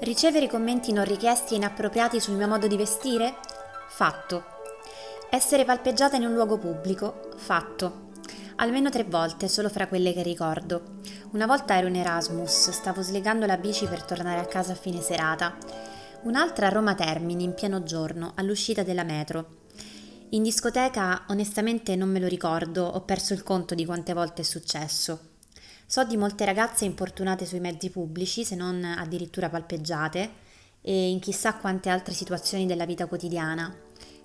Ricevere commenti non richiesti e inappropriati sul mio modo di vestire? Fatto. Essere palpeggiata in un luogo pubblico? Fatto. Almeno 3 volte, solo fra quelle che ricordo. Una volta ero in Erasmus, stavo slegando la bici per tornare a casa a fine serata. Un'altra a Roma Termini, in pieno giorno, all'uscita della metro. In discoteca, onestamente non me lo ricordo, ho perso il conto di quante volte è successo. So di molte ragazze importunate sui mezzi pubblici, se non addirittura palpeggiate, e in chissà quante altre situazioni della vita quotidiana.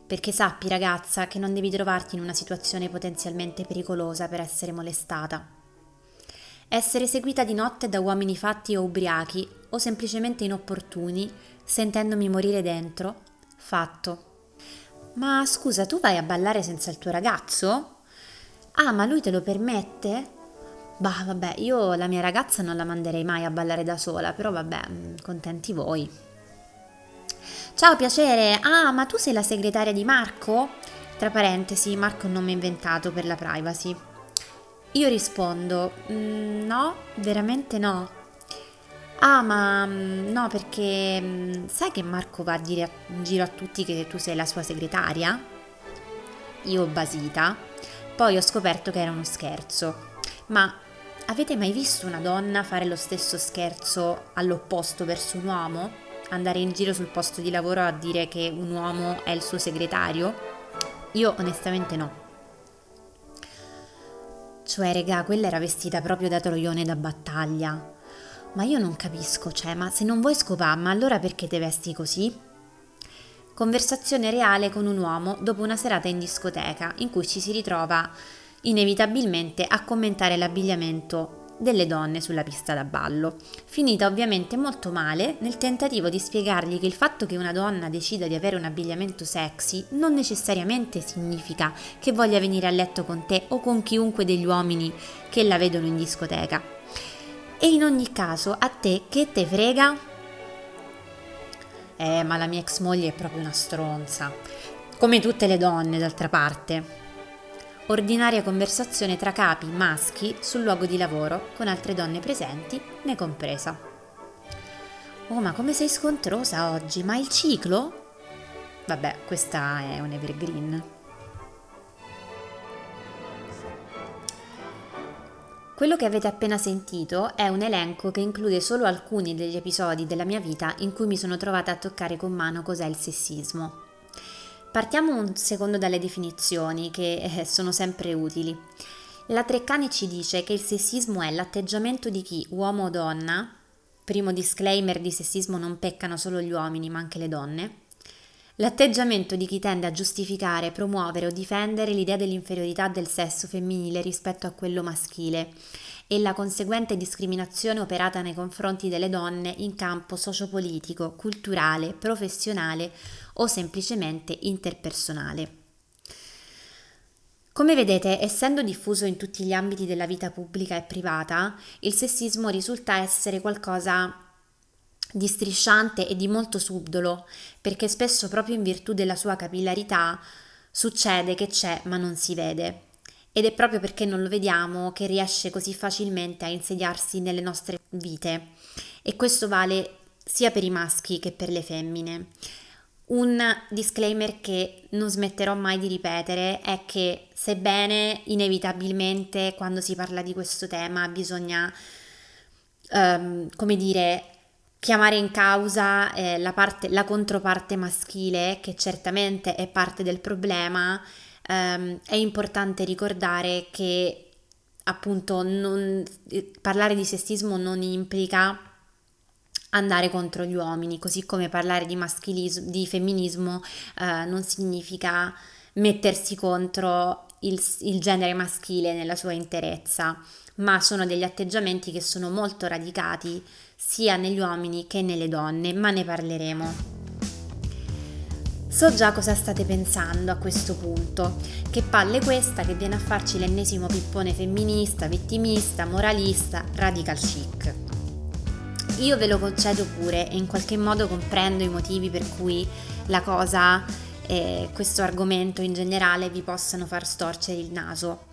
Perché sappi, ragazza, che non devi trovarti in una situazione potenzialmente pericolosa per essere molestata. Essere seguita di notte da uomini fatti o ubriachi, o semplicemente inopportuni, sentendomi morire dentro? Fatto. Ma scusa, tu vai a ballare senza il tuo ragazzo? Ah, ma lui te lo permette? Bah, vabbè, io la mia ragazza non la manderei mai a ballare da sola, però vabbè, contenti voi. Ciao, piacere. Ah, ma tu sei la segretaria di Marco? Tra parentesi, Marco è un nome inventato per la privacy. Io rispondo, no, veramente no. Ah, ma no, perché sai che Marco va a dire in giro a tutti che tu sei la sua segretaria? Io basita. Poi ho scoperto che era uno scherzo. Ma avete mai visto una donna fare lo stesso scherzo all'opposto verso un uomo? Andare in giro sul posto di lavoro a dire che un uomo è il suo segretario? Io onestamente no. Cioè, regà, quella era vestita proprio da troione da battaglia. Ma io non capisco, cioè, ma se non vuoi scopà, ma allora perché te vesti così? Conversazione reale con un uomo dopo una serata in discoteca in cui ci si ritrova inevitabilmente a commentare l'abbigliamento delle donne sulla pista da ballo, finita ovviamente molto male nel tentativo di spiegargli che il fatto che una donna decida di avere un abbigliamento sexy non necessariamente significa che voglia venire a letto con te o con chiunque degli uomini che la vedono in discoteca. E in ogni caso, a te che te frega? Ma la mia ex moglie è proprio una stronza, come tutte le donne d'altra parte. Ordinaria conversazione tra capi maschi sul luogo di lavoro con altre donne presenti, ne compresa. Oh, ma come sei scontrosa oggi, ma il ciclo? Vabbè, questa è un evergreen. Quello che avete appena sentito è un elenco che include solo alcuni degli episodi della mia vita in cui mi sono trovata a toccare con mano cos'è il sessismo. Partiamo un secondo dalle definizioni, che sono sempre utili. La Treccani ci dice che il sessismo è l'atteggiamento di chi, uomo o donna, primo disclaimer: di sessismo non peccano solo gli uomini ma anche le donne, l'atteggiamento di chi tende a giustificare, promuovere o difendere l'idea dell'inferiorità del sesso femminile rispetto a quello maschile e la conseguente discriminazione operata nei confronti delle donne in campo sociopolitico, culturale, professionale o semplicemente interpersonale. Come vedete, essendo diffuso in tutti gli ambiti della vita pubblica e privata, il sessismo risulta essere qualcosa di strisciante e di molto subdolo, perché spesso proprio in virtù della sua capillarità succede che c'è ma non si vede. Ed è proprio perché non lo vediamo che riesce così facilmente a insediarsi nelle nostre vite, e questo vale sia per i maschi che per le femmine. Un disclaimer che non smetterò mai di ripetere è che, sebbene inevitabilmente quando si parla di questo tema bisogna, chiamare in causa la controparte maschile, che certamente è parte del problema, è importante ricordare che appunto parlare di sessismo non implica andare contro gli uomini, così come parlare di femminismo non significa mettersi contro il genere maschile nella sua interezza, ma sono degli atteggiamenti che sono molto radicati sia negli uomini che nelle donne, ma ne parleremo. So già cosa state pensando a questo punto: che palle questa che viene a farci l'ennesimo pippone femminista, vittimista, moralista, radical chic. Io ve lo concedo pure, e in qualche modo comprendo i motivi per cui la cosa, questo argomento in generale, vi possano far storcere il naso.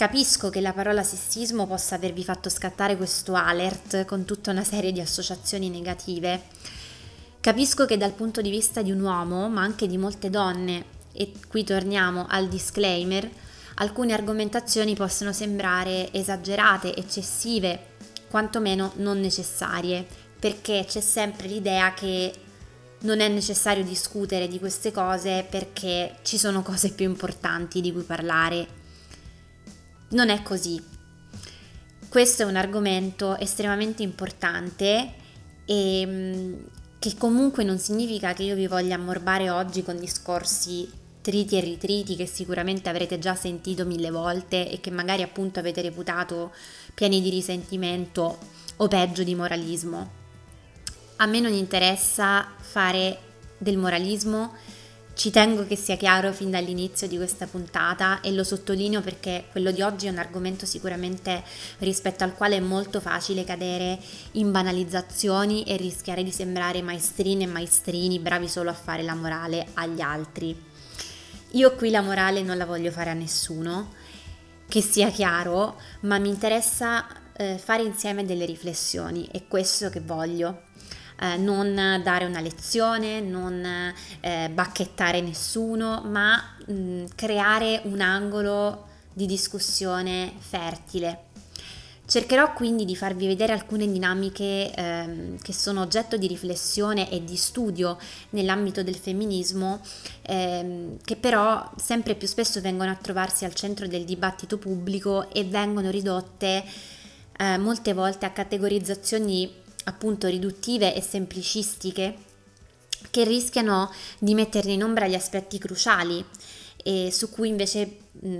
Capisco che la parola sessismo possa avervi fatto scattare questo alert con tutta una serie di associazioni negative. Capisco che dal punto di vista di un uomo, ma anche di molte donne, e qui torniamo al disclaimer, alcune argomentazioni possono sembrare esagerate, eccessive, quantomeno non necessarie, perché c'è sempre l'idea che non è necessario discutere di queste cose perché ci sono cose più importanti di cui parlare. Non è così. Questo è un argomento estremamente importante e che comunque non significa che io vi voglia ammorbare oggi con discorsi triti e ritriti che sicuramente avrete già sentito 1000 volte e che magari appunto avete reputato pieni di risentimento o peggio di moralismo. A me non interessa fare del moralismo. Ci tengo che sia chiaro fin dall'inizio di questa puntata e lo sottolineo perché quello di oggi è un argomento sicuramente rispetto al quale è molto facile cadere in banalizzazioni e rischiare di sembrare maestrine e maestrini bravi solo a fare la morale agli altri. Io qui la morale non la voglio fare a nessuno, che sia chiaro, ma mi interessa fare insieme delle riflessioni, è questo che voglio. Non dare una lezione, non bacchettare nessuno, ma creare un angolo di discussione fertile. Cercherò quindi di farvi vedere alcune dinamiche che sono oggetto di riflessione e di studio nell'ambito del femminismo, che però sempre più spesso vengono a trovarsi al centro del dibattito pubblico e vengono ridotte molte volte a categorizzazioni appunto riduttive e semplicistiche che rischiano di metterne in ombra gli aspetti cruciali e su cui invece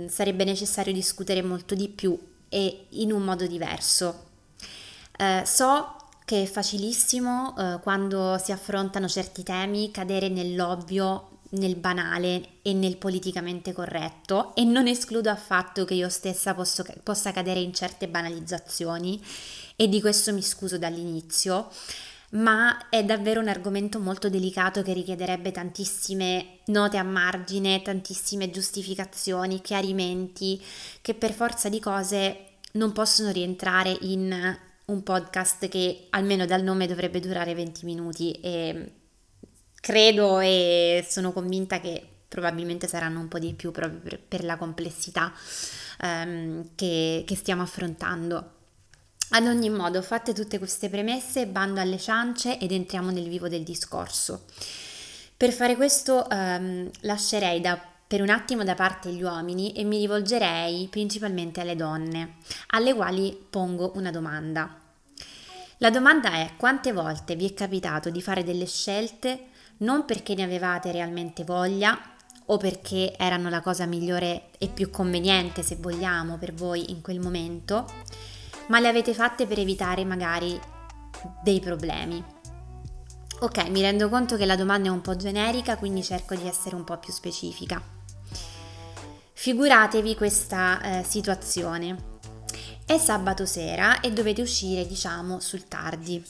sarebbe necessario discutere molto di più e in un modo diverso. So che è facilissimo quando si affrontano certi temi cadere nell'ovvio, nel banale e nel politicamente corretto e non escludo affatto che io stessa possa cadere in certe banalizzazioni e di questo mi scuso dall'inizio, ma è davvero un argomento molto delicato che richiederebbe tantissime note a margine, tantissime giustificazioni, chiarimenti che per forza di cose non possono rientrare in un podcast che almeno dal nome dovrebbe durare 20 minuti e credo e sono convinta che probabilmente saranno un po' di più proprio per la complessità che stiamo affrontando. Ad ogni modo, fatte tutte queste premesse, bando alle ciance ed entriamo nel vivo del discorso. Per fare questo lascerei per un attimo da parte gli uomini e mi rivolgerei principalmente alle donne, alle quali pongo una domanda. La domanda è: quante volte vi è capitato di fare delle scelte non perché ne avevate realmente voglia o perché erano la cosa migliore e più conveniente, se vogliamo, per voi in quel momento, ma le avete fatte per evitare magari dei problemi? Ok, mi rendo conto che la domanda è un po' generica, quindi cerco di essere un po' più specifica. Figuratevi questa situazione. È sabato sera e dovete uscire, diciamo, sul tardi.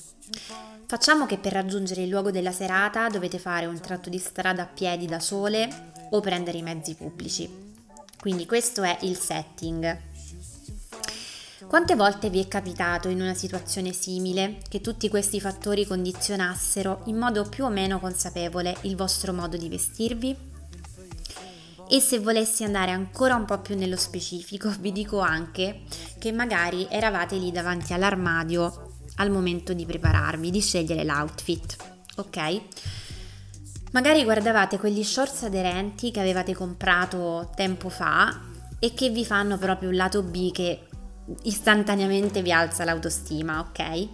Facciamo che per raggiungere il luogo della serata dovete fare un tratto di strada a piedi da sole o prendere i mezzi pubblici. Quindi questo è il setting. Quante volte vi è capitato in una situazione simile che tutti questi fattori condizionassero in modo più o meno consapevole il vostro modo di vestirvi? E se volessi andare ancora un po' più nello specifico, vi dico anche che magari eravate lì davanti all'armadio al momento di prepararvi, di scegliere l'outfit, ok? Magari guardavate quegli shorts aderenti che avevate comprato tempo fa e che vi fanno proprio un lato B che istantaneamente vi alza l'autostima, ok?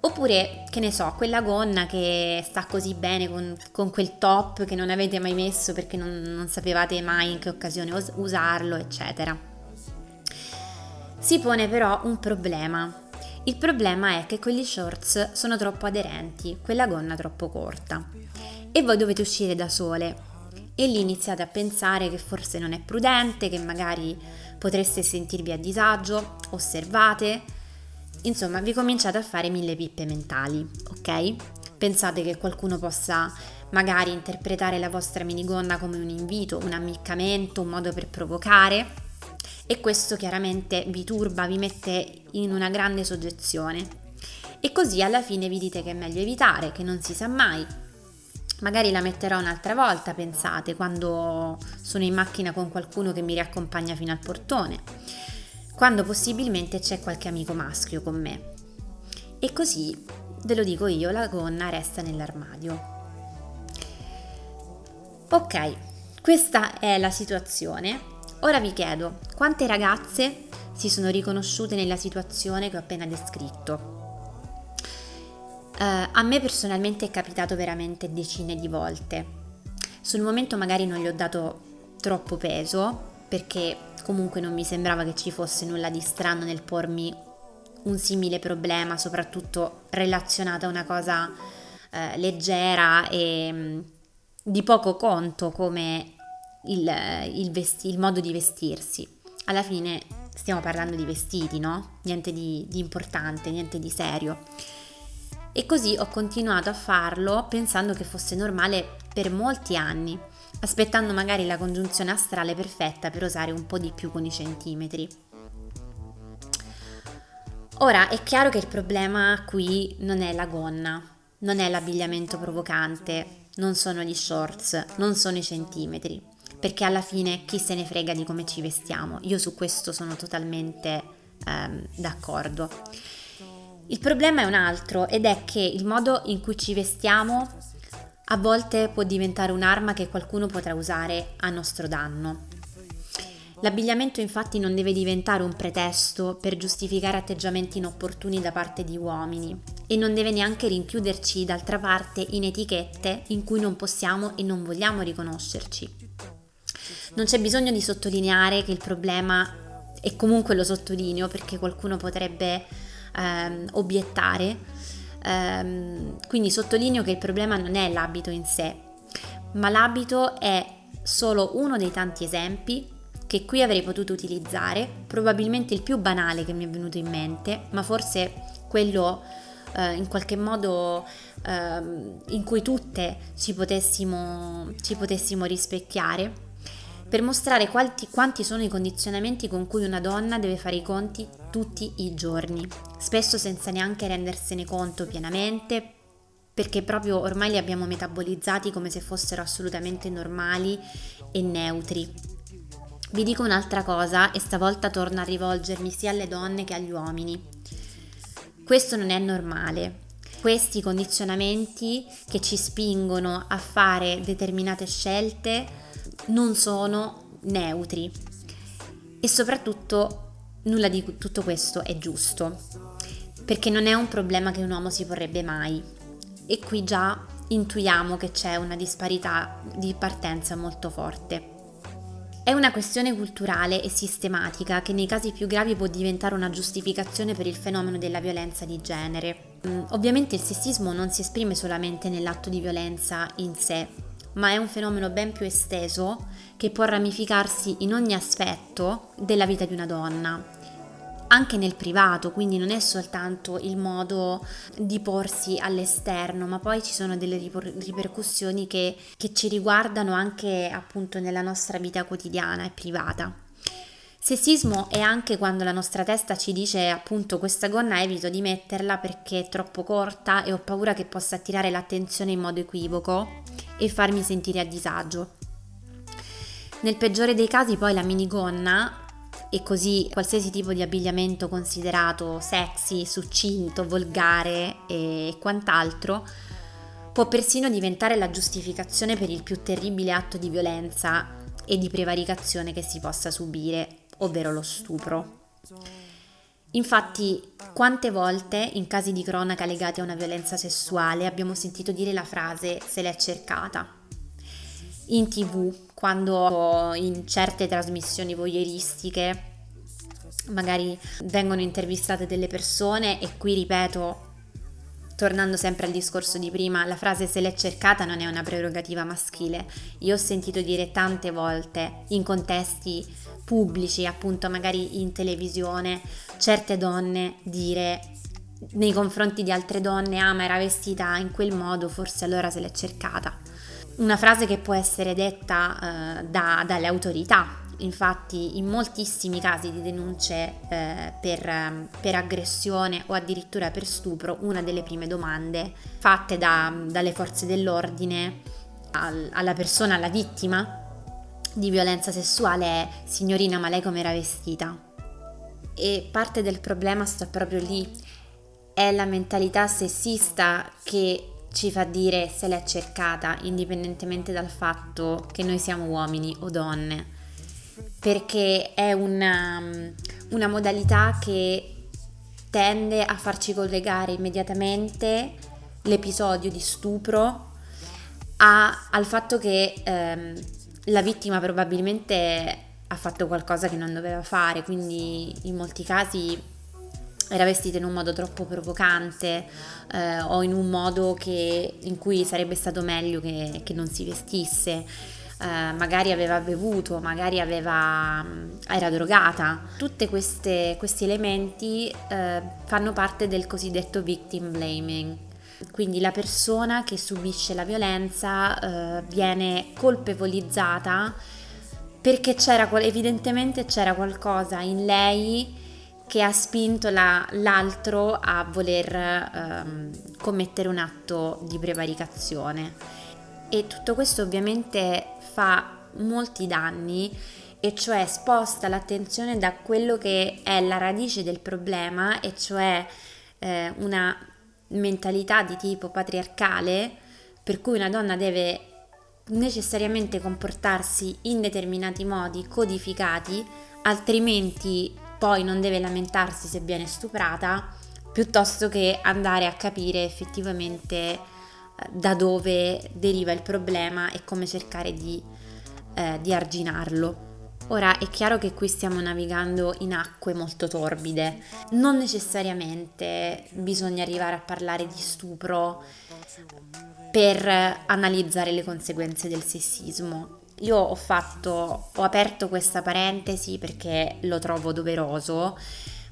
Oppure, che ne so, quella gonna che sta così bene con quel top che non avete mai messo perché non sapevate mai in che occasione usarlo, eccetera. Si pone però un problema. Il problema è che quegli shorts sono troppo aderenti, quella gonna troppo corta. E voi dovete uscire da sole. E lì iniziate a pensare che forse non è prudente, che magari potreste sentirvi a disagio, osservate, insomma vi cominciate a fare 1000 pippe mentali, ok? Pensate che qualcuno possa magari interpretare la vostra minigonna come un invito, un ammiccamento, un modo per provocare e questo chiaramente vi turba, vi mette in una grande soggezione e così alla fine vi dite che è meglio evitare, che non si sa mai. Magari la metterò un'altra volta, pensate, quando sono in macchina con qualcuno che mi riaccompagna fino al portone, quando possibilmente c'è qualche amico maschio con me. E così, ve lo dico io, la gonna resta nell'armadio. Ok, questa è la situazione. Ora vi chiedo, quante ragazze si sono riconosciute nella situazione che ho appena descritto? A me personalmente è capitato veramente decine di volte. Sul momento magari non gli ho dato troppo peso, perché comunque non mi sembrava che ci fosse nulla di strano nel pormi un simile problema, soprattutto relazionato a una cosa leggera e di poco conto come il modo di vestirsi. Alla fine stiamo parlando di vestiti, no? Niente di importante, niente di serio. E così ho continuato a farlo pensando che fosse normale per molti anni, aspettando magari la congiunzione astrale perfetta per osare un po' di più con i centimetri. Ora è chiaro che il problema qui non è la gonna, non è l'abbigliamento provocante, non sono gli shorts, non sono i centimetri, perché alla fine chi se ne frega di come ci vestiamo, io su questo sono totalmente d'accordo. Il problema è un altro ed è che il modo in cui ci vestiamo a volte può diventare un'arma che qualcuno potrà usare a nostro danno. L'abbigliamento infatti non deve diventare un pretesto per giustificare atteggiamenti inopportuni da parte di uomini e non deve neanche rinchiuderci d'altra parte in etichette in cui non possiamo e non vogliamo riconoscerci. Non c'è bisogno di sottolineare che il problema, e comunque lo sottolineo perché qualcuno potrebbe obiettare, quindi sottolineo che il problema non è l'abito in sé, ma l'abito è solo uno dei tanti esempi che qui avrei potuto utilizzare, probabilmente il più banale che mi è venuto in mente, ma forse quello in qualche modo in cui tutte ci potessimo rispecchiare, per mostrare quanti sono i condizionamenti con cui una donna deve fare i conti tutti i giorni, spesso senza neanche rendersene conto pienamente, perché proprio ormai li abbiamo metabolizzati come se fossero assolutamente normali e neutri. Vi dico un'altra cosa e stavolta torno a rivolgermi sia alle donne che agli uomini. Questo non è normale. Questi condizionamenti che ci spingono a fare determinate scelte non sono neutri e soprattutto nulla di tutto questo è giusto, perché non è un problema che un uomo si porrebbe mai e qui già intuiamo che c'è una disparità di partenza molto forte. È una questione culturale e sistematica che nei casi più gravi può diventare una giustificazione per il fenomeno della violenza di genere. Ovviamente il sessismo non si esprime solamente nell'atto di violenza in sé, ma è un fenomeno ben più esteso che può ramificarsi in ogni aspetto della vita di una donna, anche nel privato, quindi non è soltanto il modo di porsi all'esterno, ma poi ci sono delle ripercussioni che ci riguardano anche appunto nella nostra vita quotidiana e privata. Sessismo è anche quando la nostra testa ci dice appunto questa gonna evito di metterla perché è troppo corta e ho paura che possa attirare l'attenzione in modo equivoco e farmi sentire a disagio. Nel peggiore dei casi poi la minigonna e così qualsiasi tipo di abbigliamento considerato sexy, succinto, volgare e quant'altro può persino diventare la giustificazione per il più terribile atto di violenza e di prevaricazione che si possa subire, ovvero lo stupro. Infatti, quante volte in casi di cronaca legati a una violenza sessuale abbiamo sentito dire la frase "se l'è cercata" in TV, quando in certe trasmissioni voyeuristiche magari vengono intervistate delle persone e qui ripeto, tornando sempre al discorso di prima, la frase "se l'è cercata" non è una prerogativa maschile. Io ho sentito dire tante volte in contesti pubblici, appunto magari in televisione, certe donne dire nei confronti di altre donne "ah, ma era vestita in quel modo, forse allora se l'è cercata". Una frase che può essere detta dalle autorità infatti in moltissimi casi di denunce per aggressione o addirittura per stupro, una delle prime domande fatte dalle forze dell'ordine alla persona, alla vittima di violenza sessuale è: signorina, ma lei com'era vestita? E parte del problema sta proprio lì, è la mentalità sessista che ci fa dire se l'è cercata, indipendentemente dal fatto che noi siamo uomini o donne, perché è una modalità che tende a farci collegare immediatamente l'episodio di stupro al fatto che la vittima probabilmente ha fatto qualcosa che non doveva fare, quindi in molti casi era vestita in un modo troppo provocante o in un modo in cui sarebbe stato meglio che non si vestisse, magari aveva bevuto, magari era drogata. Tutti questi elementi fanno parte del cosiddetto victim blaming, quindi la persona che subisce la violenza viene colpevolizzata perché evidentemente c'era qualcosa in lei che ha spinto l'altro a voler commettere un atto di prevaricazione, e tutto questo ovviamente fa molti danni, e cioè sposta l'attenzione da quello che è la radice del problema, e cioè una mentalità di tipo patriarcale per cui una donna deve necessariamente comportarsi in determinati modi codificati, altrimenti poi non deve lamentarsi se viene stuprata, piuttosto che andare a capire effettivamente da dove deriva il problema e come cercare di arginarlo. Ora è chiaro che qui stiamo navigando in acque molto torbide, non necessariamente bisogna arrivare a parlare di stupro per analizzare le conseguenze del sessismo. Io ho aperto questa parentesi perché lo trovo doveroso,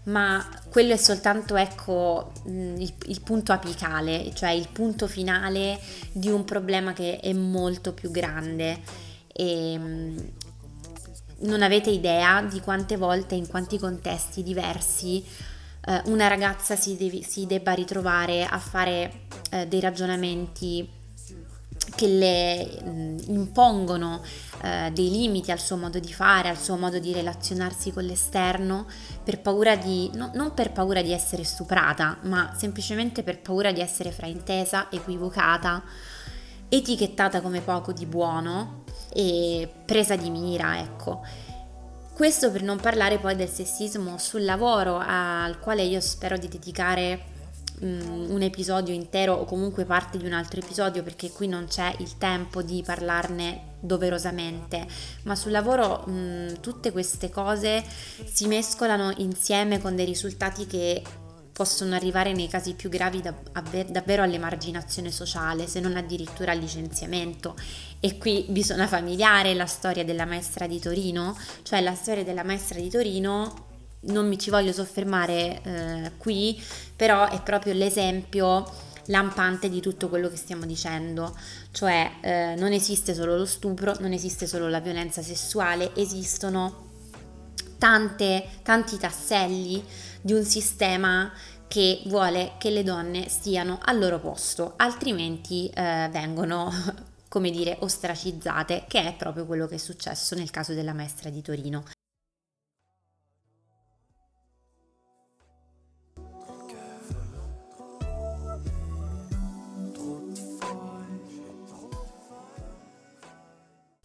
ma quello è soltanto, ecco, il punto apicale, cioè il punto finale di un problema che è molto più grande, e non avete idea di quante volte, in quanti contesti diversi, una ragazza si debba ritrovare a fare dei ragionamenti che le impongono dei limiti al suo modo di fare, al suo modo di relazionarsi con l'esterno, non per paura di essere stuprata, ma semplicemente per paura di essere fraintesa, equivocata, etichettata come poco di buono e presa di mira, ecco. Questo per non parlare poi del sessismo sul lavoro, al quale io spero di dedicare un episodio intero, o comunque parte di un altro episodio, perché qui non c'è il tempo di parlarne doverosamente, ma sul lavoro tutte queste cose si mescolano insieme con dei risultati che possono arrivare nei casi più gravi davvero all'emarginazione sociale, se non addirittura al licenziamento. E qui bisogna familiare la storia della maestra di Torino, non mi ci voglio soffermare qui, però è proprio l'esempio lampante di tutto quello che stiamo dicendo, cioè non esiste solo lo stupro, non esiste solo la violenza sessuale, esistono tanti tasselli di un sistema che vuole che le donne stiano al loro posto, altrimenti vengono, come dire, ostracizzate, che è proprio quello che è successo nel caso della maestra di Torino.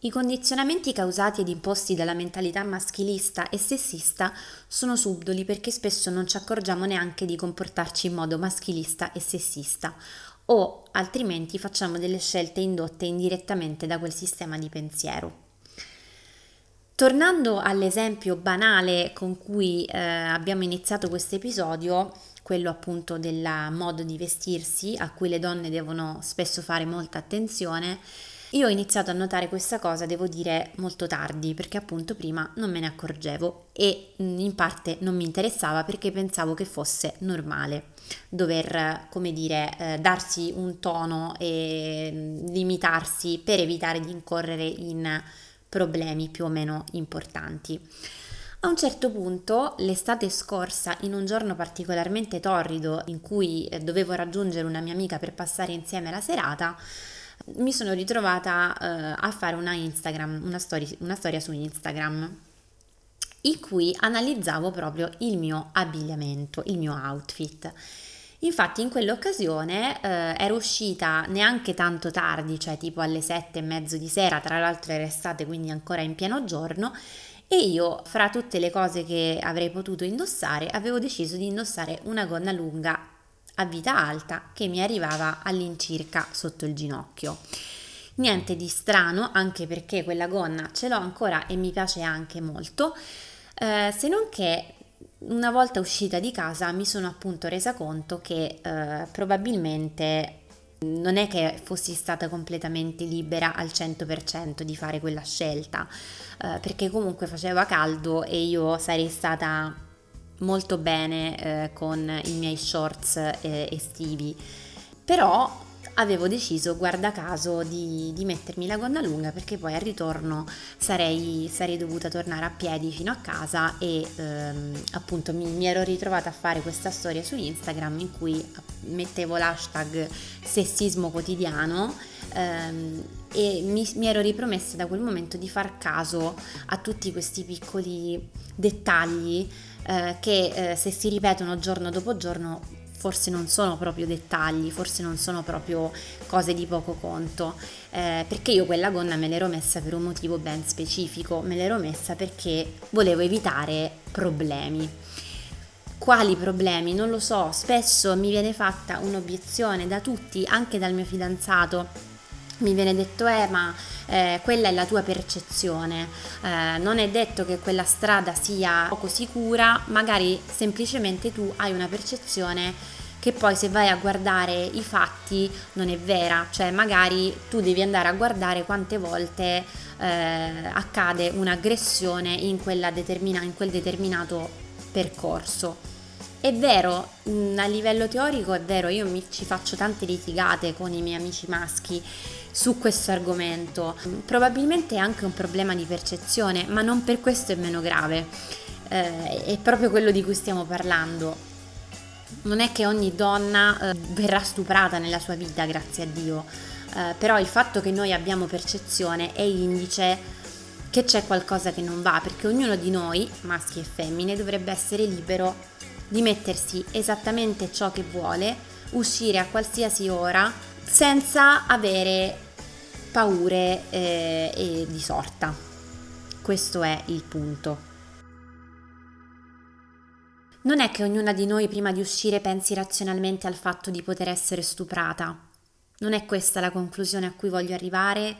I condizionamenti causati ed imposti dalla mentalità maschilista e sessista sono subdoli, perché spesso non ci accorgiamo neanche di comportarci in modo maschilista e sessista, o altrimenti facciamo delle scelte indotte indirettamente da quel sistema di pensiero. Tornando all'esempio banale con cui abbiamo iniziato questo episodio, quello appunto del modo di vestirsi, a cui le donne devono spesso fare molta attenzione, io ho iniziato a notare questa cosa, devo dire, molto tardi, perché appunto prima non me ne accorgevo e in parte non mi interessava, perché pensavo che fosse normale dover, come dire, darsi un tono e limitarsi per evitare di incorrere in problemi più o meno importanti. A un certo punto, l'estate scorsa, in un giorno particolarmente torrido in cui dovevo raggiungere una mia amica per passare insieme la serata, mi sono ritrovata a fare una storia su Instagram in cui analizzavo proprio il mio abbigliamento, il mio outfit. Infatti in quell'occasione ero uscita neanche tanto tardi, cioè tipo alle 7:30 di sera, tra l'altro era estate quindi ancora in pieno giorno, e io fra tutte le cose che avrei potuto indossare avevo deciso di indossare una gonna lunga a vita alta che mi arrivava all'incirca sotto il ginocchio. Niente di strano, anche perché quella gonna ce l'ho ancora e mi piace anche molto, se non che una volta uscita di casa mi sono appunto resa conto che probabilmente non è che fossi stata completamente libera al 100% di fare quella scelta, perché comunque faceva caldo e io sarei stata molto bene con i miei shorts estivi, però avevo deciso, guarda caso, di mettermi la gonna lunga perché poi al ritorno sarei dovuta tornare a piedi fino a casa e appunto mi ero ritrovata a fare questa storia su Instagram in cui mettevo l'hashtag sessismo quotidiano e mi ero ripromessa da quel momento di far caso a tutti questi piccoli dettagli che se si ripetono giorno dopo giorno forse non sono proprio dettagli, forse non sono proprio cose di poco conto, perché io quella gonna me l'ero messa per un motivo ben specifico, me l'ero messa perché volevo evitare problemi. Quali problemi? Non lo so, spesso mi viene fatta un'obiezione da tutti, anche dal mio fidanzato. Mi viene detto, ma quella è la tua percezione, non è detto che quella strada sia poco sicura, magari semplicemente tu hai una percezione che poi se vai a guardare i fatti non è vera, cioè magari tu devi andare a guardare quante volte accade un'aggressione in quel determinato percorso. È vero, a livello teorico è vero, io ci faccio tante litigate con i miei amici maschi su questo argomento, probabilmente è anche un problema di percezione, ma non per questo è meno grave, è proprio quello di cui stiamo parlando. Non è che ogni donna verrà stuprata nella sua vita, grazie a Dio, però il fatto che noi abbiamo percezione è indice che c'è qualcosa che non va, perché ognuno di noi, maschi e femmine, dovrebbe essere libero di mettersi esattamente ciò che vuole, uscire a qualsiasi ora senza avere paure e di sorta. Questo è il punto. Non è che ognuna di noi prima di uscire pensi razionalmente al fatto di poter essere stuprata. Non è questa la conclusione a cui voglio arrivare,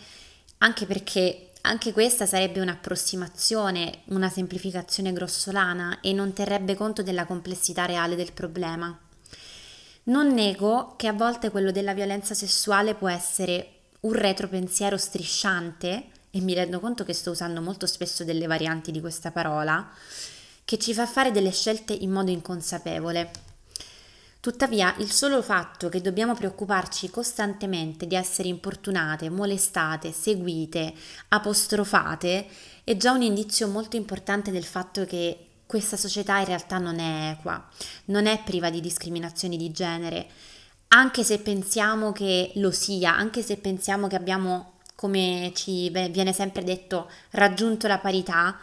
anche perché anche questa sarebbe un'approssimazione, una semplificazione grossolana e non terrebbe conto della complessità reale del problema. Non nego che a volte quello della violenza sessuale può essere un retropensiero strisciante, e mi rendo conto che sto usando molto spesso delle varianti di questa parola, che ci fa fare delle scelte in modo inconsapevole. Tuttavia, il solo fatto che dobbiamo preoccuparci costantemente di essere importunate, molestate, seguite, apostrofate, è già un indizio molto importante del fatto che questa società in realtà non è equa, non è priva di discriminazioni di genere, anche se pensiamo che lo sia, anche se pensiamo che abbiamo, come ci viene sempre detto, raggiunto la parità.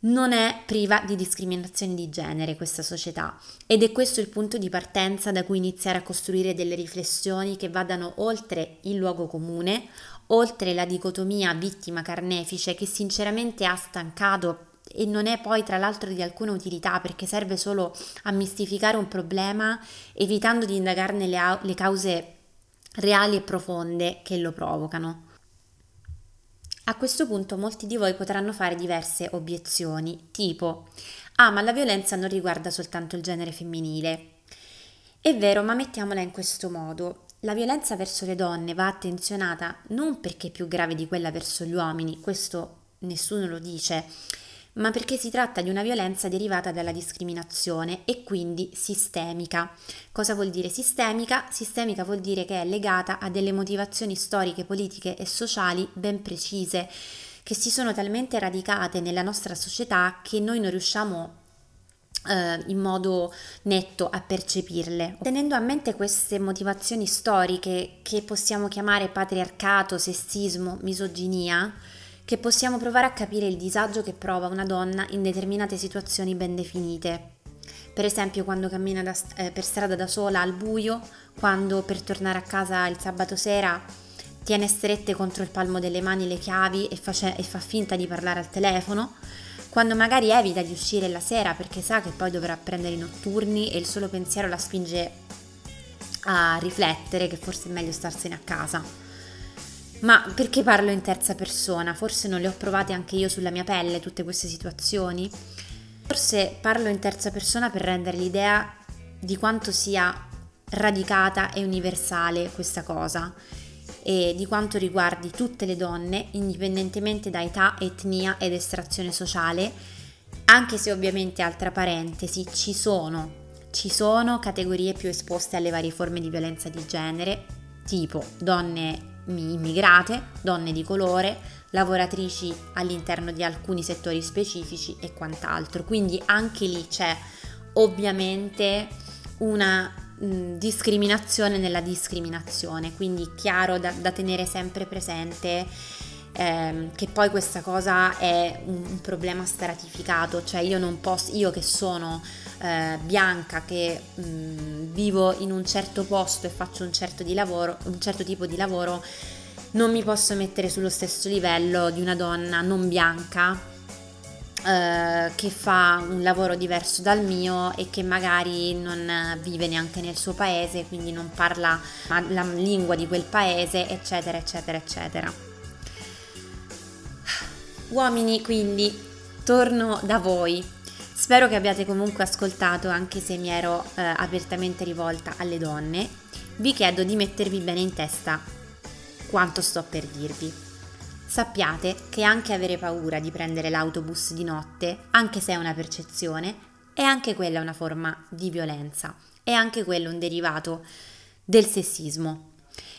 Non è priva di discriminazioni di genere questa società, ed è questo il punto di partenza da cui iniziare a costruire delle riflessioni che vadano oltre il luogo comune, oltre la dicotomia vittima-carnefice che sinceramente ha stancato e non è poi tra l'altro di alcuna utilità, perché serve solo a mistificare un problema evitando di indagarne le cause reali e profonde che lo provocano. A questo punto molti di voi potranno fare diverse obiezioni, tipo ma la violenza non riguarda soltanto il genere femminile. È vero, ma mettiamola in questo modo. La violenza verso le donne va attenzionata non perché è più grave di quella verso gli uomini, questo nessuno lo dice, ma perché si tratta di una violenza derivata dalla discriminazione e quindi sistemica. Cosa vuol dire sistemica? Sistemica vuol dire che è legata a delle motivazioni storiche, politiche e sociali ben precise, che si sono talmente radicate nella nostra società che noi non riusciamo in modo netto a percepirle. Tenendo a mente queste motivazioni storiche che possiamo chiamare patriarcato, sessismo, misoginia, che possiamo provare a capire il disagio che prova una donna in determinate situazioni ben definite. Per esempio quando cammina per strada da sola al buio, quando per tornare a casa il sabato sera tiene strette contro il palmo delle mani le chiavi e fa finta di parlare al telefono, quando magari evita di uscire la sera perché sa che poi dovrà prendere i notturni e il solo pensiero la spinge a riflettere che forse è meglio starsene a casa. Ma perché parlo in terza persona? Forse non le ho provate anche io sulla mia pelle tutte queste situazioni? Forse parlo in terza persona per rendere l'idea di quanto sia radicata e universale questa cosa e di quanto riguardi tutte le donne, indipendentemente da età, etnia ed estrazione sociale, anche se ovviamente, altra parentesi, ci sono categorie più esposte alle varie forme di violenza di genere, tipo donne immigrate, donne di colore, lavoratrici all'interno di alcuni settori specifici e quant'altro. Quindi anche lì c'è ovviamente una discriminazione nella discriminazione, quindi chiaro da tenere sempre presente che poi questa cosa è un problema stratificato, cioè io non posso, io che sono bianca, che vivo in un certo posto e faccio un certo tipo di lavoro, non mi posso mettere sullo stesso livello di una donna non bianca che fa un lavoro diverso dal mio e che magari non vive neanche nel suo paese, quindi non parla la lingua di quel paese, eccetera eccetera eccetera. Uomini, quindi torno da voi. Spero che abbiate comunque ascoltato, anche se mi ero apertamente rivolta alle donne. Vi chiedo di mettervi bene in testa quanto sto per dirvi. Sappiate che anche avere paura di prendere l'autobus di notte, anche se è una percezione, è anche quella una forma di violenza, è anche quello un derivato del sessismo.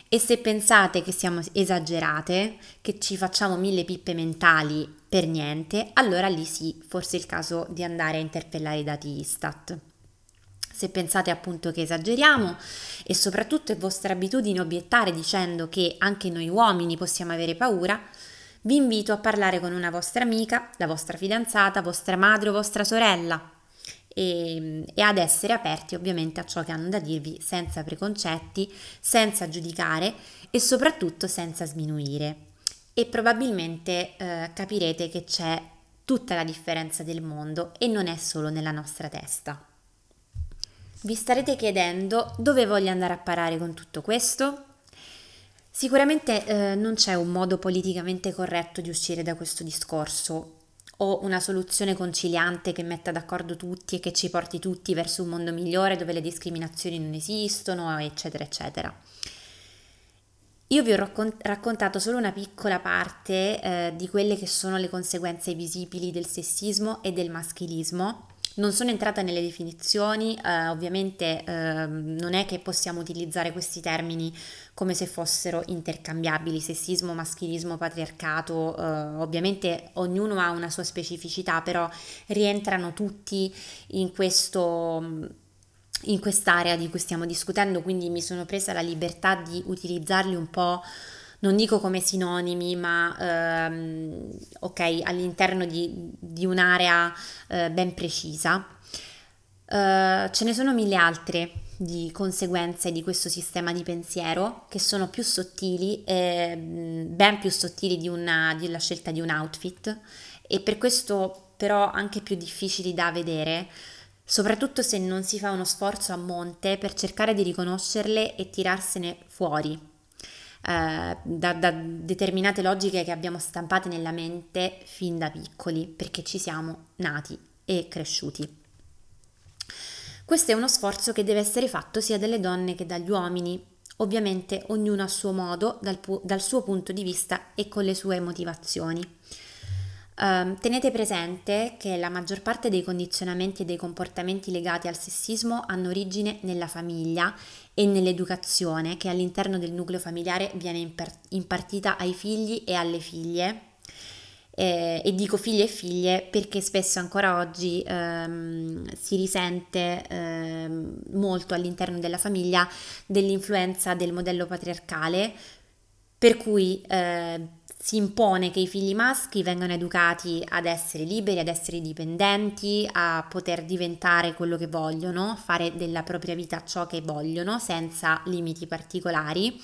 E se pensate che siamo esagerate, che ci facciamo mille pippe mentali per niente, allora lì sì, forse è il caso di andare a interpellare i dati Istat. Se pensate appunto che esageriamo, e soprattutto è vostra abitudine obiettare dicendo che anche noi uomini possiamo avere paura, vi invito a parlare con una vostra amica, la vostra fidanzata, vostra madre o vostra sorella. E ad essere aperti ovviamente a ciò che hanno da dirvi, senza preconcetti, senza giudicare e soprattutto senza sminuire, e probabilmente capirete che c'è tutta la differenza del mondo e non è solo nella nostra testa. Vi starete chiedendo dove voglio andare a parare con tutto questo? Sicuramente non c'è un modo politicamente corretto di uscire da questo discorso o una soluzione conciliante che metta d'accordo tutti e che ci porti tutti verso un mondo migliore dove le discriminazioni non esistono, eccetera, eccetera. Io vi ho raccontato solo una piccola parte di quelle che sono le conseguenze visibili del sessismo e del maschilismo. Non sono entrata nelle definizioni, ovviamente non è che possiamo utilizzare questi termini come se fossero intercambiabili, sessismo, maschilismo, patriarcato, ovviamente ognuno ha una sua specificità, però rientrano tutti in quest'area di cui stiamo discutendo, quindi mi sono presa la libertà di utilizzarli un po', non dico come sinonimi, ma all'interno di un'area ben precisa. Ce ne sono mille altre di conseguenze di questo sistema di pensiero che sono più sottili, ben più sottili della scelta di un outfit, e per questo però anche più difficili da vedere, soprattutto se non si fa uno sforzo a monte per cercare di riconoscerle e tirarsene fuori Da determinate logiche che abbiamo stampate nella mente fin da piccoli, perché ci siamo nati e cresciuti. Questo è uno sforzo che deve essere fatto sia dalle donne che dagli uomini, ovviamente ognuno a suo modo, dal suo punto di vista e con le sue motivazioni. Tenete presente che la maggior parte dei condizionamenti e dei comportamenti legati al sessismo hanno origine nella famiglia e nell'educazione che all'interno del nucleo familiare viene impartita ai figli e alle figlie, e dico figli e figlie perché spesso ancora oggi si risente molto all'interno della famiglia dell'influenza del modello patriarcale, per cui si impone che i figli maschi vengano educati ad essere liberi, ad essere dipendenti, a poter diventare quello che vogliono, fare della propria vita ciò che vogliono senza limiti particolari,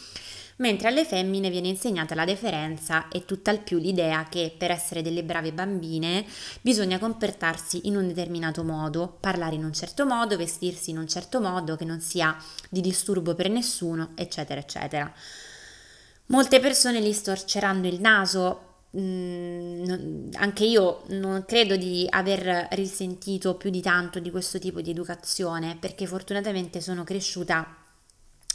mentre alle femmine viene insegnata la deferenza e tutt'al più l'idea che per essere delle brave bambine bisogna comportarsi in un determinato modo, parlare in un certo modo, vestirsi in un certo modo che non sia di disturbo per nessuno, eccetera eccetera. Molte persone li storceranno il naso, anche io non credo di aver risentito più di tanto di questo tipo di educazione, perché fortunatamente sono cresciuta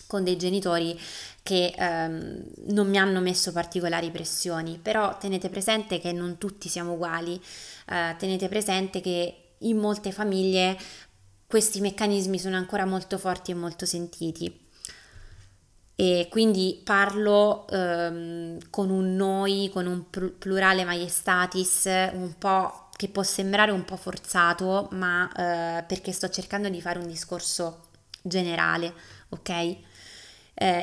con dei genitori che non mi hanno messo particolari pressioni, però tenete presente che non tutti siamo uguali, tenete presente che in molte famiglie questi meccanismi sono ancora molto forti e molto sentiti. E quindi parlo con un noi, con un plurale maiestatis, un po' che può sembrare un po' forzato, ma perché sto cercando di fare un discorso generale, ok?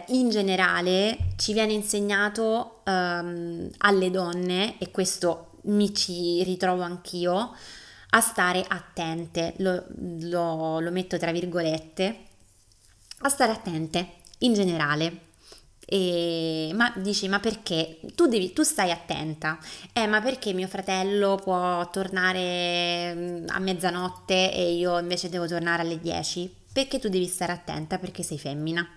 In generale ci viene insegnato alle donne, e questo mi ci ritrovo anch'io, a stare attente, lo metto tra virgolette, a stare attente. In generale, ma dici, ma perché? Tu stai attenta, ma perché mio fratello può tornare a mezzanotte e io invece devo tornare alle 10? Perché tu devi stare attenta, perché sei femmina.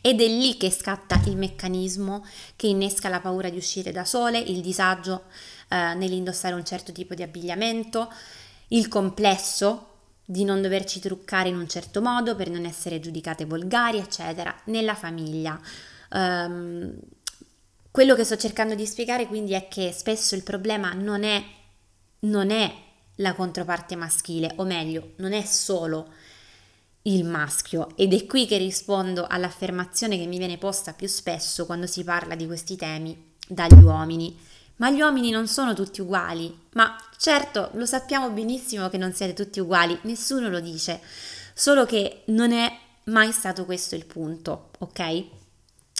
Ed è lì che scatta il meccanismo che innesca la paura di uscire da sole, il disagio nell'indossare un certo tipo di abbigliamento, il complesso di non doverci truccare in un certo modo per non essere giudicate volgari, eccetera, nella famiglia. Quello che sto cercando di spiegare quindi è che spesso il problema non è la controparte maschile, o meglio, non è solo il maschio, ed è qui che rispondo all'affermazione che mi viene posta più spesso quando si parla di questi temi dagli uomini. Ma gli uomini non sono tutti uguali, ma certo lo sappiamo benissimo che non siete tutti uguali, nessuno lo dice, solo che non è mai stato questo il punto, ok?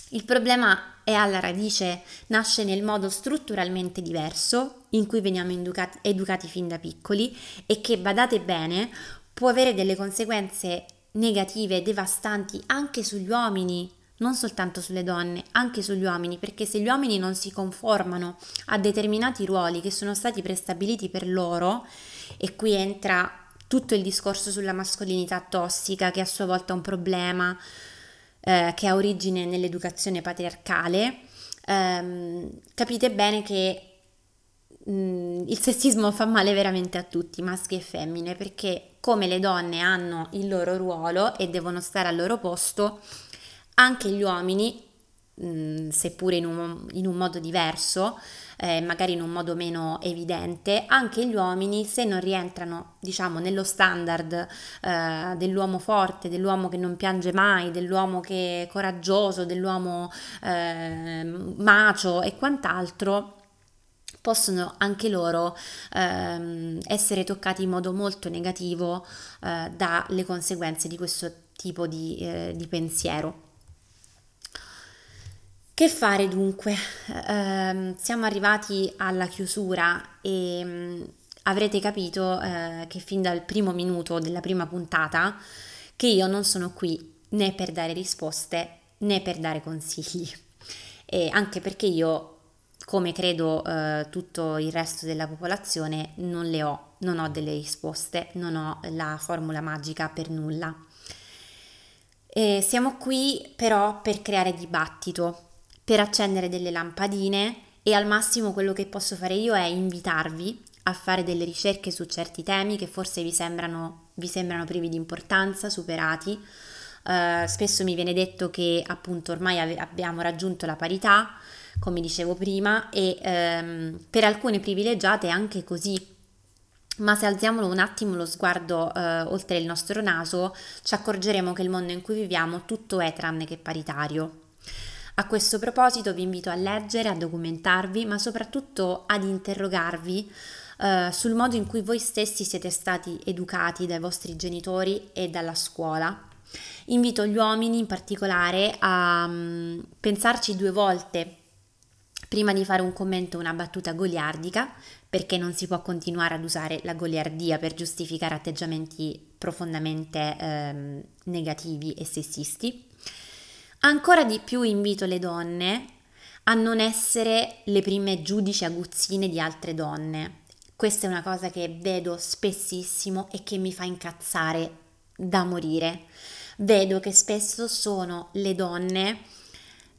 Il problema è alla radice, nasce nel modo strutturalmente diverso in cui veniamo educati fin da piccoli e che, badate bene, può avere delle conseguenze negative e devastanti anche sugli uomini. Non soltanto sulle donne, anche sugli uomini, perché se gli uomini non si conformano a determinati ruoli che sono stati prestabiliti per loro, e qui entra tutto il discorso sulla mascolinità tossica, che a sua volta è un problema che ha origine nell'educazione patriarcale, capite bene che il sessismo fa male veramente a tutti, maschi e femmine, perché come le donne hanno il loro ruolo e devono stare al loro posto, anche gli uomini, seppure in un modo diverso, magari in un modo meno evidente, anche gli uomini, se non rientrano, diciamo, nello standard dell'uomo forte, dell'uomo che non piange mai, dell'uomo che è coraggioso, dell'uomo macho e quant'altro, possono anche loro essere toccati in modo molto negativo dalle conseguenze di questo tipo di pensiero. Che fare dunque? Siamo arrivati alla chiusura e avrete capito che fin dal primo minuto della prima puntata che io non sono qui né per dare risposte né per dare consigli, e anche perché io, come credo tutto il resto della popolazione, non ho delle risposte, non ho la formula magica per nulla. Siamo qui però per creare dibattito, per accendere delle lampadine, e al massimo quello che posso fare io è invitarvi a fare delle ricerche su certi temi che forse vi sembrano privi di importanza, superati. Spesso mi viene detto che appunto ormai abbiamo raggiunto la parità, come dicevo prima, e per alcune privilegiate è anche così. Ma se alziamo un attimo lo sguardo oltre il nostro naso, ci accorgeremo che il mondo in cui viviamo tutto è tranne che paritario. A questo proposito vi invito a leggere, a documentarvi, ma soprattutto ad interrogarvi sul modo in cui voi stessi siete stati educati dai vostri genitori e dalla scuola. Invito gli uomini in particolare a pensarci due volte prima di fare un commento o una battuta goliardica, perché non si può continuare ad usare la goliardia per giustificare atteggiamenti profondamente negativi e sessisti. Ancora di più invito le donne a non essere le prime giudici aguzzine di altre donne. Questa è una cosa che vedo spessissimo e che mi fa incazzare da morire. Vedo che spesso sono le donne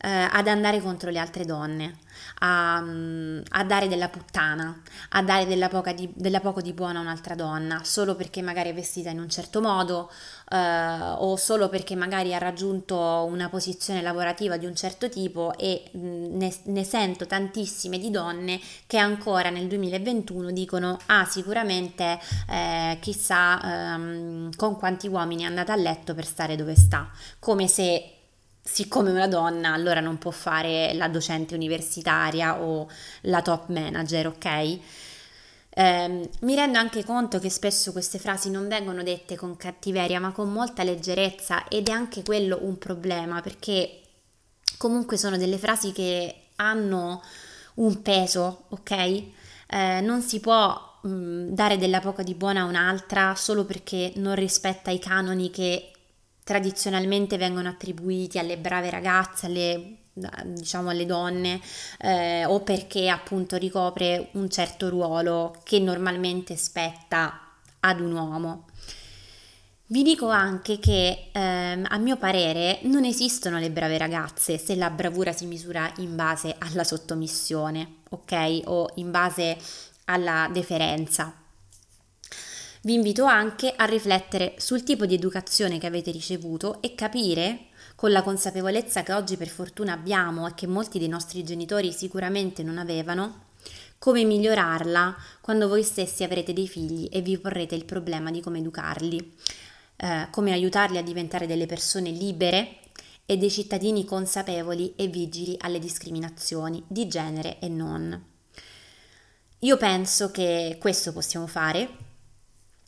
ad andare contro le altre donne, a dare della puttana, a dare della poco di buona a un'altra donna, solo perché magari è vestita in un certo modo o solo perché magari ha raggiunto una posizione lavorativa di un certo tipo, e ne sento tantissime di donne che ancora nel 2021 dicono sicuramente chissà con quanti uomini è andata a letto per stare dove sta, come se siccome una donna allora non può fare la docente universitaria o la top manager, ok? Mi rendo anche conto che spesso queste frasi non vengono dette con cattiveria, ma con molta leggerezza, ed è anche quello un problema, perché comunque sono delle frasi che hanno un peso, ok? Non si può dare della poca di buona a un'altra solo perché non rispetta i canoni che tradizionalmente vengono attribuiti alle brave ragazze, alle donne, o perché appunto ricopre un certo ruolo che normalmente spetta ad un uomo. Vi dico anche che a mio parere non esistono le brave ragazze se la bravura si misura in base alla sottomissione, ok? O in base alla deferenza. Vi invito anche a riflettere sul tipo di educazione che avete ricevuto e capire, con la consapevolezza che oggi per fortuna abbiamo e che molti dei nostri genitori sicuramente non avevano, come migliorarla quando voi stessi avrete dei figli e vi porrete il problema di come educarli, come aiutarli a diventare delle persone libere e dei cittadini consapevoli e vigili alle discriminazioni di genere e non. Io penso che questo possiamo fare.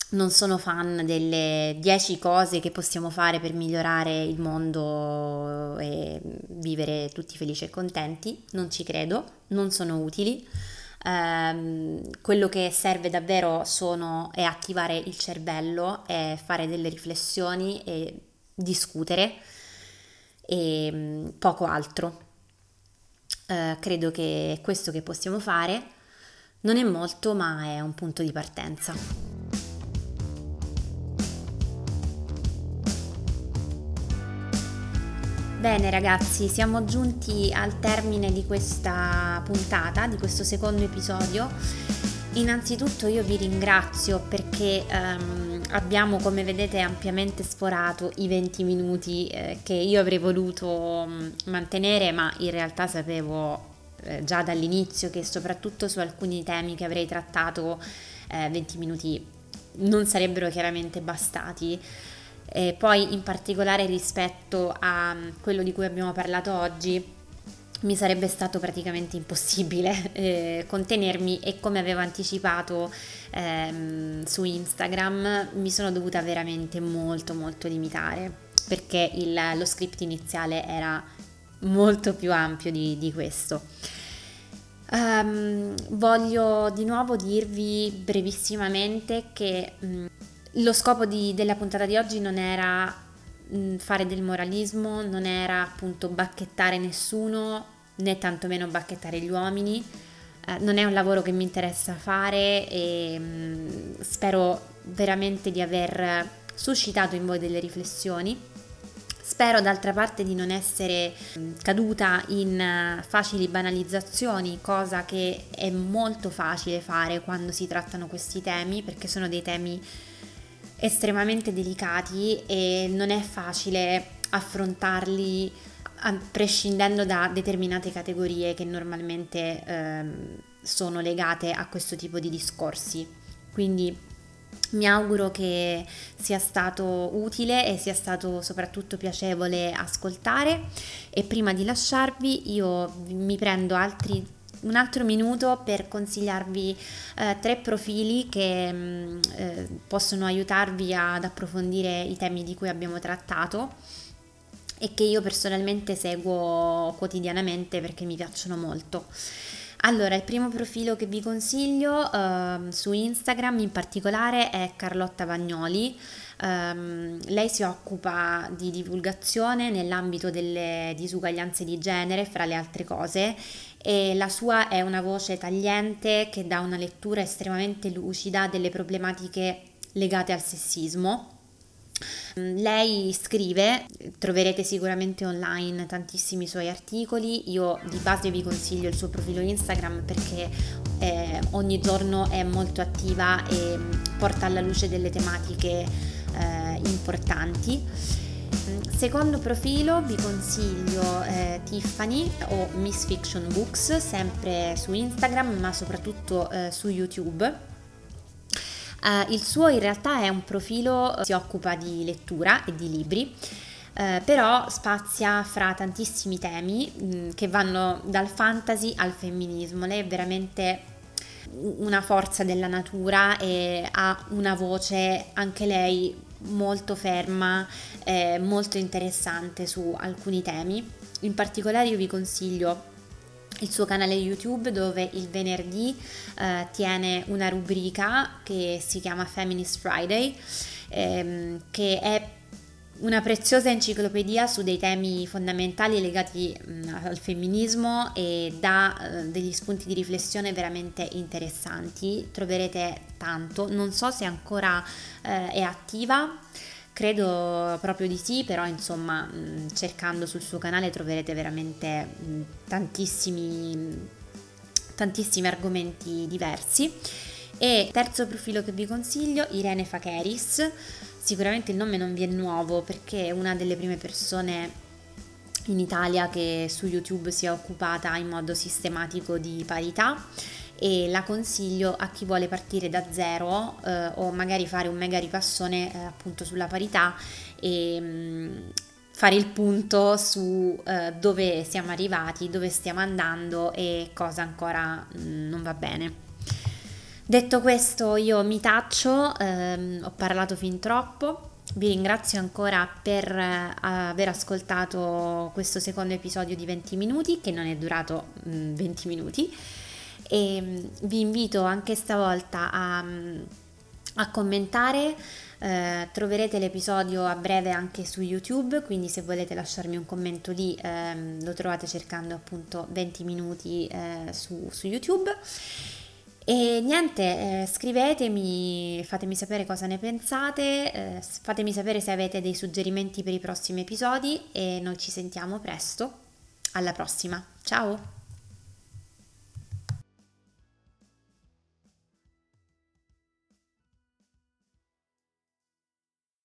Non sono fan delle 10 cose che possiamo fare per migliorare il mondo e vivere tutti felici e contenti, non ci credo, non sono utili. Quello che serve davvero è attivare il cervello, è fare delle riflessioni e discutere e poco altro. Credo che è questo che possiamo fare, non è molto, ma è un punto di partenza. Bene ragazzi, siamo giunti al termine di questa puntata, di questo secondo episodio. Innanzitutto io vi ringrazio perché abbiamo, come vedete, ampiamente sforato i 20 minuti che io avrei voluto mantenere, ma in realtà sapevo già dall'inizio che soprattutto su alcuni temi che avrei trattato 20 minuti non sarebbero chiaramente bastati. E poi in particolare rispetto a quello di cui abbiamo parlato oggi mi sarebbe stato praticamente impossibile contenermi, e come avevo anticipato su Instagram mi sono dovuta veramente molto molto limitare, perché lo script iniziale era molto più ampio di questo. Voglio di nuovo dirvi brevissimamente che lo scopo della puntata di oggi non era fare del moralismo, non era appunto bacchettare nessuno, né tantomeno bacchettare gli uomini. Non è un lavoro che mi interessa fare, e spero veramente di aver suscitato in voi delle riflessioni. Spero d'altra parte di non essere caduta in facili banalizzazioni, cosa che è molto facile fare quando si trattano questi temi, perché sono dei temi estremamente delicati e non è facile affrontarli prescindendo da determinate categorie che normalmente sono legate a questo tipo di discorsi. Quindi Mi auguro che sia stato utile e sia stato soprattutto piacevole ascoltare, e prima di lasciarvi io mi prendo un altro minuto per consigliarvi 3 profili che possono aiutarvi ad approfondire i temi di cui abbiamo trattato e che io personalmente seguo quotidianamente perché mi piacciono molto. Allora, il primo profilo che vi consiglio su Instagram in particolare è Carlotta Vagnoli. Lei si occupa di divulgazione nell'ambito delle disuguaglianze di genere, fra le altre cose, e la sua è una voce tagliente che dà una lettura estremamente lucida delle problematiche legate al sessismo. Lei scrive, troverete sicuramente online tantissimi suoi articoli. Io di base vi consiglio il suo profilo Instagram perché ogni giorno è molto attiva e porta alla luce delle tematiche importanti. Secondo profilo vi consiglio Tiffany o Miss Fiction Books, sempre su Instagram ma soprattutto su YouTube. Il suo in realtà è un profilo che si occupa di lettura e di libri, però spazia fra tantissimi temi che vanno dal fantasy al femminismo. Lei è veramente una forza della natura e ha una voce anche lei molto ferma, molto interessante su alcuni temi. In particolare io vi consiglio il suo canale YouTube, dove il venerdì tiene una rubrica che si chiama Feminist Friday, che è una preziosa enciclopedia su dei temi fondamentali legati al femminismo e dà degli spunti di riflessione veramente interessanti. Troverete tanto, non so se ancora è attiva, credo proprio di sì, però insomma cercando sul suo canale troverete veramente tantissimi argomenti diversi. E terzo profilo che vi consiglio, Irene Fakeris. Sicuramente il nome non vi è nuovo perché è una delle prime persone in Italia che su YouTube si è occupata in modo sistematico di parità, e la consiglio a chi vuole partire da zero o magari fare un mega ripassone appunto sulla parità e fare il punto su dove siamo arrivati, dove stiamo andando e cosa ancora non va bene. Detto questo, io mi taccio, ho parlato fin troppo. Vi ringrazio ancora per aver ascoltato questo secondo episodio di 20 minuti, che non è durato 20 minuti. E vi invito anche stavolta a commentare, troverete l'episodio a breve anche su YouTube, quindi se volete lasciarmi un commento lì lo trovate cercando appunto 20 minuti su YouTube. E niente, scrivetemi, fatemi sapere cosa ne pensate, fatemi sapere se avete dei suggerimenti per i prossimi episodi, e noi ci sentiamo presto, alla prossima, ciao!